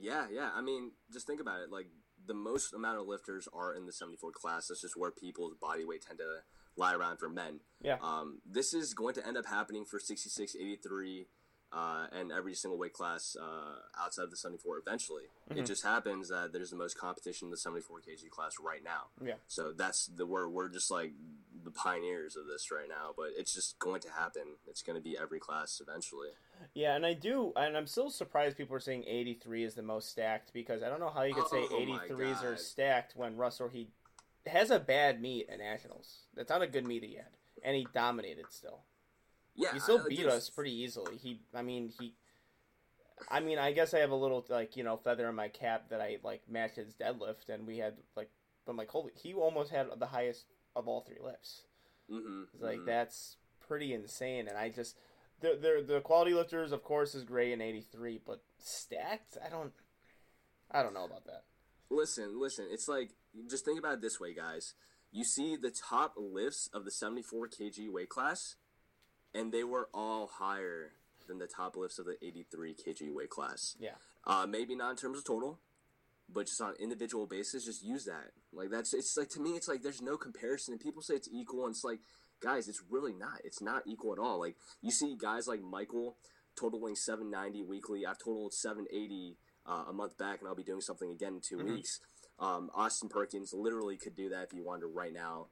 Yeah. I mean, just think about it. Like, the most amount of lifters are in the 74 class. That's just where people's body weight tend to lie around for men. Yeah. This is going to end up happening for 66, 83, and every single weight class outside of the 74 eventually. Mm-hmm. It just happens that there's the most competition in the 74 kg class right now. Yeah. So that's we're just like the pioneers of this right now, but it's just going to happen. It's going to be every class eventually. Yeah, and I'm still surprised people are saying 83 is the most stacked, because I don't know how you could say 83s are stacked when Russ, or he has a bad meet at nationals. That's not a good meet he had, and he dominated still. Yeah, he still beat us pretty easily. I guess I have a little feather in my cap that I like matched his deadlift, and we had like, I'm like, holy, he almost had the highest of all three lifts. Mm-hmm, it's like, mm-hmm. That's pretty insane. And I just, the quality lifters, of course, is great in 83, but stacked, I don't know about that. Listen, it's like, just think about it this way, guys. You see the top lifts of the 74 kg weight class, and they were all higher than the top lifts of the 83 kg weight class. Yeah. Maybe not in terms of total, but just on an individual basis, just use that. Like, that's, it's like, to me, it's like there's no comparison, and people say it's equal, and it's like, guys, it's really not. It's not equal at all. Like, you see guys like Michael totaling 790 weekly. I've totaled 780 a month back, and I'll be doing something again in 2 mm-hmm. weeks. Austin Perkins literally could do that if you wanted to right now.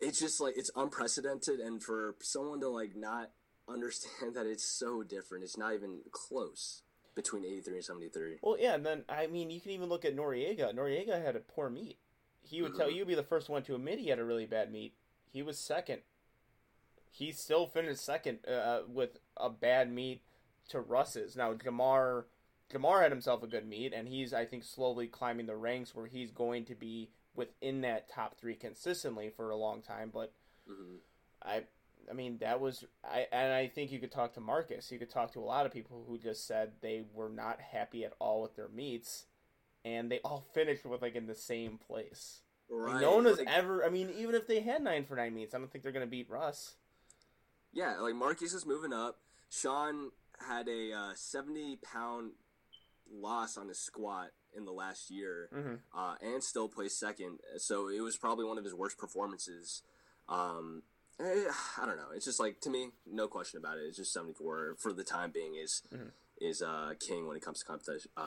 It's just like, it's unprecedented, and for someone to like not understand that it's so different, it's not even close between 83 and 73. Well, yeah, and then, I mean, you can even look at Noriega. Noriega had a poor meet. He would mm-hmm. tell you, be the first one to admit he had a really bad meet. He was second. He still finished second with a bad meet to Russ's. Now, Jamar had himself a good meet, and he's, I think, slowly climbing the ranks where he's going to be within that top three consistently for a long time. But mm-hmm. I mean, that was, I think you could talk to Marcus. You could talk to a lot of people who just said they were not happy at all with their meets, and they all finished with like in the same place. Right. Like, no one has ever. I mean, even if they had 9 for 9 meets, I don't think they're gonna beat Russ. Yeah, like Marcus is moving up. Sean had a 70-pound loss on his squat in the last year, mm-hmm. And still placed second. So it was probably one of his worst performances. I don't know. It's just like, to me, no question about it. It's just 74 for the time being is king when it comes to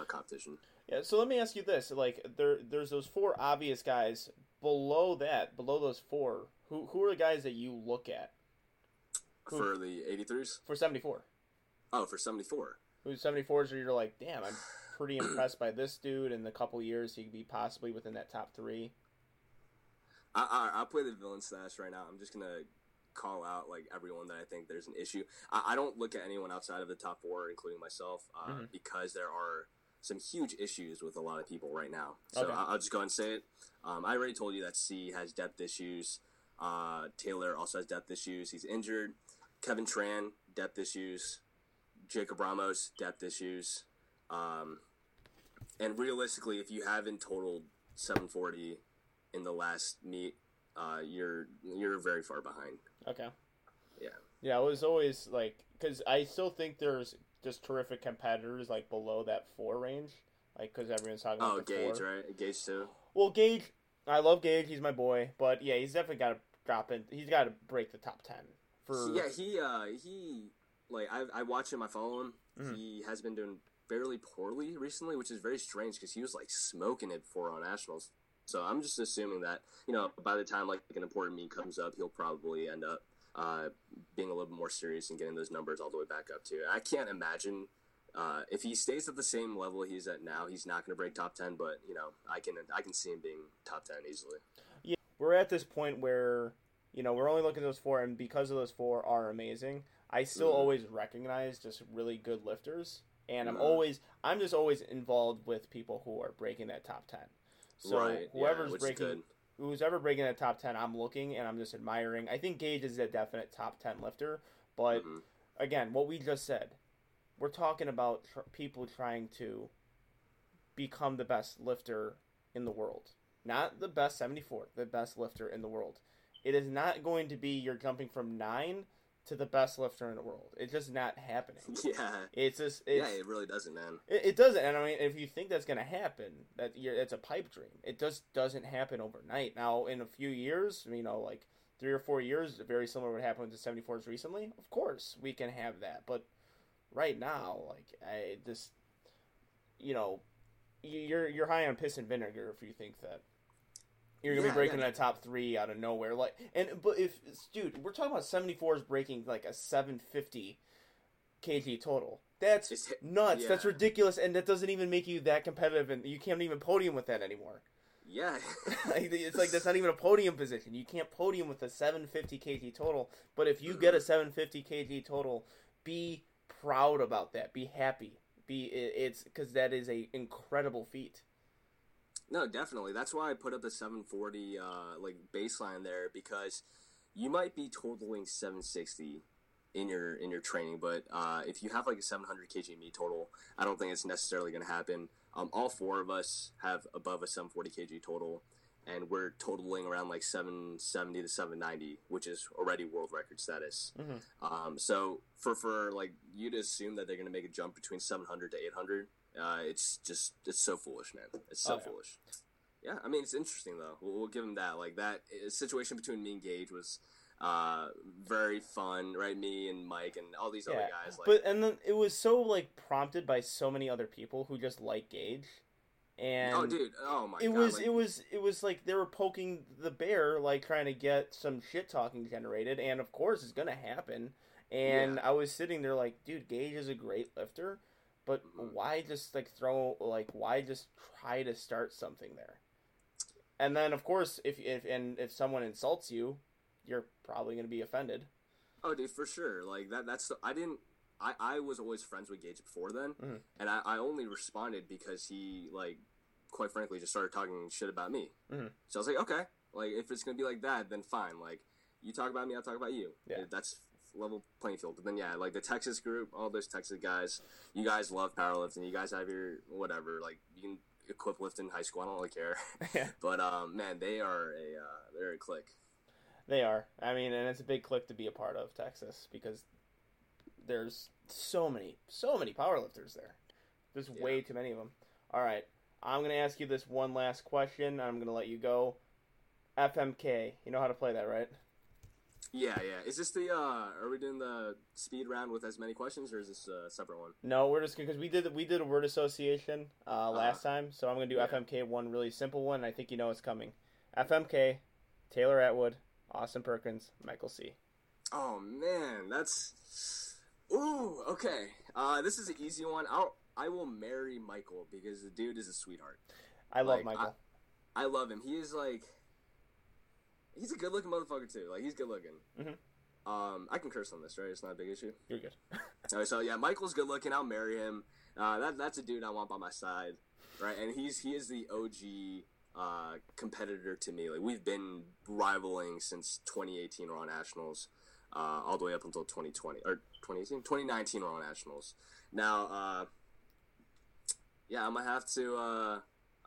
competition. Yeah. So let me ask you this: like, there's those four obvious guys below that, below those four. Who are the guys that you look at for the 83s? For 74. Oh, for 74. Who's 74s? Where you're like, damn, I'm pretty impressed by this dude. In the couple years, he could be possibly within that top three. I'll play the villain stash right now. I'm just gonna call out like everyone that I think there's an issue. I don't look at anyone outside of the top four, including myself, mm-hmm. because there are some huge issues with a lot of people right now. So okay. I'll just go ahead and say it. I already told you that C has depth issues. Taylor also has depth issues. He's injured. Kevin Tran, depth issues. Jacob Ramos, depth issues. And realistically, if you haven't totaled 740 in the last meet, you're very far behind. Okay. Yeah. It was always like, because I still think there's just terrific competitors like below that four range, like because everyone's talking about Gage, four. Right? Gage too. Well, Gage, I love Gage. He's my boy, but yeah, he's definitely got to drop in. He's got to break the top 10 for. Yeah, he like I watch him. I follow him. Mm-hmm. He has been doing fairly poorly recently, which is very strange because he was like smoking it for on nationals. So I'm just assuming that, you know, by the time like an important meet comes up, he'll probably end up being a little bit more serious and getting those numbers all the way back up too. I can't imagine if he stays at the same level he's at now, he's not going to break top 10, but you know, I can see him being top 10 easily. Yeah, we're at this point where, you know, we're only looking at those four, and because of those four are amazing, I still always recognize just really good lifters, and I'm just always involved with people who are breaking that top 10. So whoever's breaking that top 10, I'm looking and I'm just admiring. I think Gage is a definite top 10 lifter, but again, what we just said, we're talking about people trying to become the best lifter in the world. Not the best 74, the best lifter in the world. It is not going to be you're jumping from 9 to the best lifter in the world. It's just not happening. Yeah. It really doesn't, man. It doesn't. And I mean, if you think that's going to happen, it's a pipe dream. It just doesn't happen overnight. Now, in a few years, you know, like 3 or 4 years, very similar to what happened to 74s recently, of course, we can have that. But right now, like, you're high on piss and vinegar if you think that you're gonna be breaking that top 3 out of nowhere. Like, but we're talking about 74s breaking like a 750 kg total. That's nuts. Yeah. That's ridiculous, and that doesn't even make you that competitive, and you can't even podium with that anymore. Yeah, it's like that's not even a podium position. You can't podium with a 750 kg total. But if you get a 750 kg total, be proud about that. Be happy. It's because that is a incredible feat. No, definitely. That's why I put up the 740 baseline there, because you might be totaling 760 in your training, but if you have like a 700 kg meet total, I don't think it's necessarily going to happen. All four of us have above a 740 kg total, and we're totaling around like 770 to 790, which is already world record status. So for like you to assume that they're going to make a jump between 700 to 800, it's so foolish, man. It's so foolish. Yeah, I mean, it's interesting though. We'll give him that. Like that situation between me and Gage was very fun, right? Me and Mike and all these other guys. Like, but and then it was so like prompted by so many other people who just like Gage. And oh my god! It was like they were poking the bear, like trying to get some shit talking generated, and of course it's gonna happen. And I was sitting there like, dude, Gage is a great lifter, but why just try to start something there? And then of course, if someone insults you, you're probably gonna be offended. Oh, dude, for sure. Like that. I was always friends with Gage before then, and I only responded because he, like, quite frankly, just started talking shit about me. So I was like, okay, like, if it's going to be like that, then fine. Like, you talk about me, I'll talk about you. Yeah. That's level playing field. But then, yeah, like, the Texas group, all those Texas guys, you guys love powerlifting. You guys have your whatever. Like, you can equip lift in high school. I don't really care. Yeah. But, man, they're a clique. They are. I mean, and it's a big clique to be a part of, Texas, because there's so many powerlifters there. There's way too many of them. All right, I'm going to ask you this one last question. I'm going to let you go. FMK, you know how to play that, right? Yeah. Is this the, are we doing the speed round with as many questions, or is this a separate one? No, we're just, because we did a word association last time, so I'm going to do FMK, one really simple one, and I think you know it's coming. FMK, Taylor Atwood, Austin Perkins, Michael C. Oh, man, that's... Ooh, okay. This is an easy one. I will marry Michael because the dude is a sweetheart. I love Michael. I love him. He is like, he's a good-looking motherfucker too. Like, he's good-looking. Mm-hmm. I can curse on this, right? It's not a big issue. You're good. Right, so yeah, Michael's good-looking. I'll marry him. That's a dude I want by my side, right? And he is the OG competitor to me. Like, we've been rivaling since 2018 Raw Nationals. All the way up until 2020 or 2018, 2019 Raw Nationals. Now, I'm gonna have to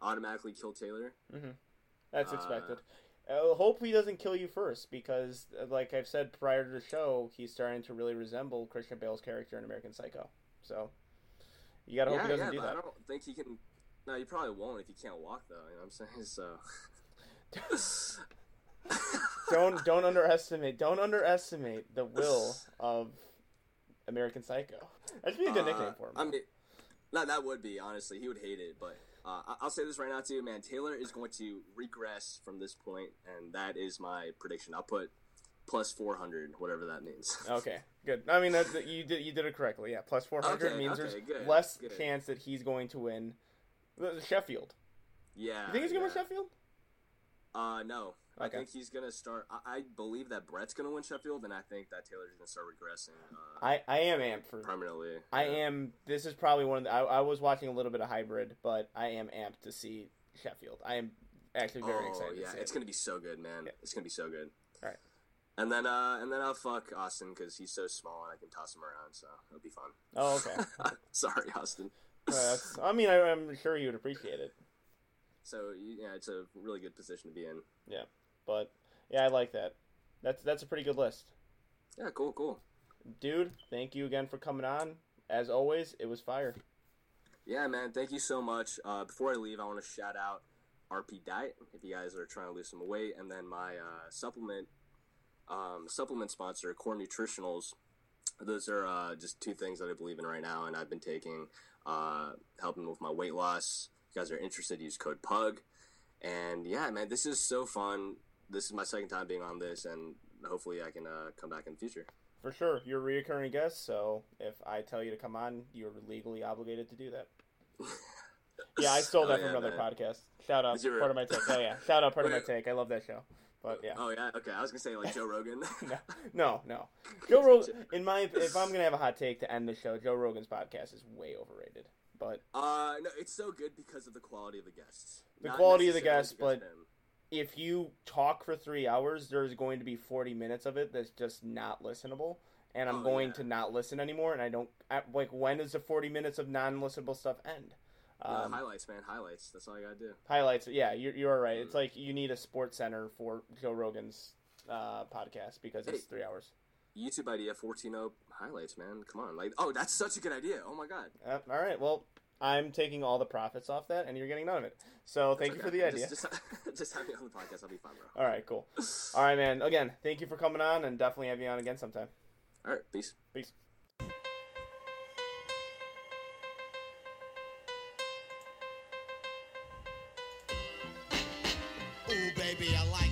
automatically kill Taylor. Mm-hmm. That's expected. I hope he doesn't kill you first, because, like I've said prior to the show, he's starting to really resemble Christian Bale's character in American Psycho. So you gotta hope he doesn't do that. I don't think he can. No, you probably won't if he can't walk, though. You know what I'm saying? So. Don't underestimate the will of American Psycho. That'd be a good nickname for him. I mean, That would be, honestly. He would hate it, but I'll say this right now, too, man. Taylor is going to regress from this point, and that is my prediction. I'll put plus 400, whatever that means. Okay, good. I mean, that's, you did it correctly, yeah. Plus 400 means there's less chance that he's going to win Sheffield. Yeah. You think he's going to win Sheffield? No. Okay. I think he's going to start – I believe that Brett's going to win Sheffield, and I think that Taylor's going to start regressing. I am amped for – permanently. I am – this is probably one of the – I was watching a little bit of Hybrid, but I am amped to see Sheffield. I am actually very excited to see it. It's going to be so good, man. Yeah. It's going to be so good. All right. And then I'll fuck Austin because he's so small and I can toss him around, so it'll be fun. Oh, okay. Sorry, Austin. I mean, I'm sure you would appreciate it. So, yeah, it's a really good position to be in. Yeah. But, yeah, I like that. That's a pretty good list. Yeah, cool. Dude, thank you again for coming on. As always, it was fire. Yeah, man, thank you so much. Before I leave, I want to shout out RP Diet, if you guys are trying to lose some weight. And then my supplement sponsor, Core Nutritionals. Those are just two things that I believe in right now, and I've been taking, helping with my weight loss. If you guys are interested, use code PUG. And, yeah, man, this is so fun. This is my second time being on this, and hopefully I can come back in the future. For sure. You're a reoccurring guest, so if I tell you to come on, you're legally obligated to do that. Yeah, I stole that from another podcast. Shout out. Part of my take. Oh, yeah. Shout out. Part of my take. I love that show. But, yeah. Oh, yeah? Okay. I was going to say, like, Joe Rogan. No. Joe Rogan, if I'm going to have a hot take to end the show, Joe Rogan's podcast is way overrated. But no, it's so good because of the quality of the guests. The quality of the guests, but if you talk for 3 hours, there's going to be 40 minutes of it that's just not listenable, and I'm going to not listen anymore, and I don't – like, when does the 40 minutes of non-listenable stuff end? Highlights, man. Highlights. That's all I got to do. Highlights. Yeah, you're right. Mm. It's like you need a sports center for Joe Rogan's podcast because it's 3 hours. YouTube idea, 14-0 highlights, man. Come on. Like, oh, that's such a good idea. Oh, my God. All right. Well, I'm taking all the profits off that, and you're getting none of it. So thank you for the idea. Just have me on the podcast. I'll be fine, bro. All right, cool. All right, man. Again, thank you for coming on, and definitely have you on again sometime. All right. Peace. Ooh, baby, I like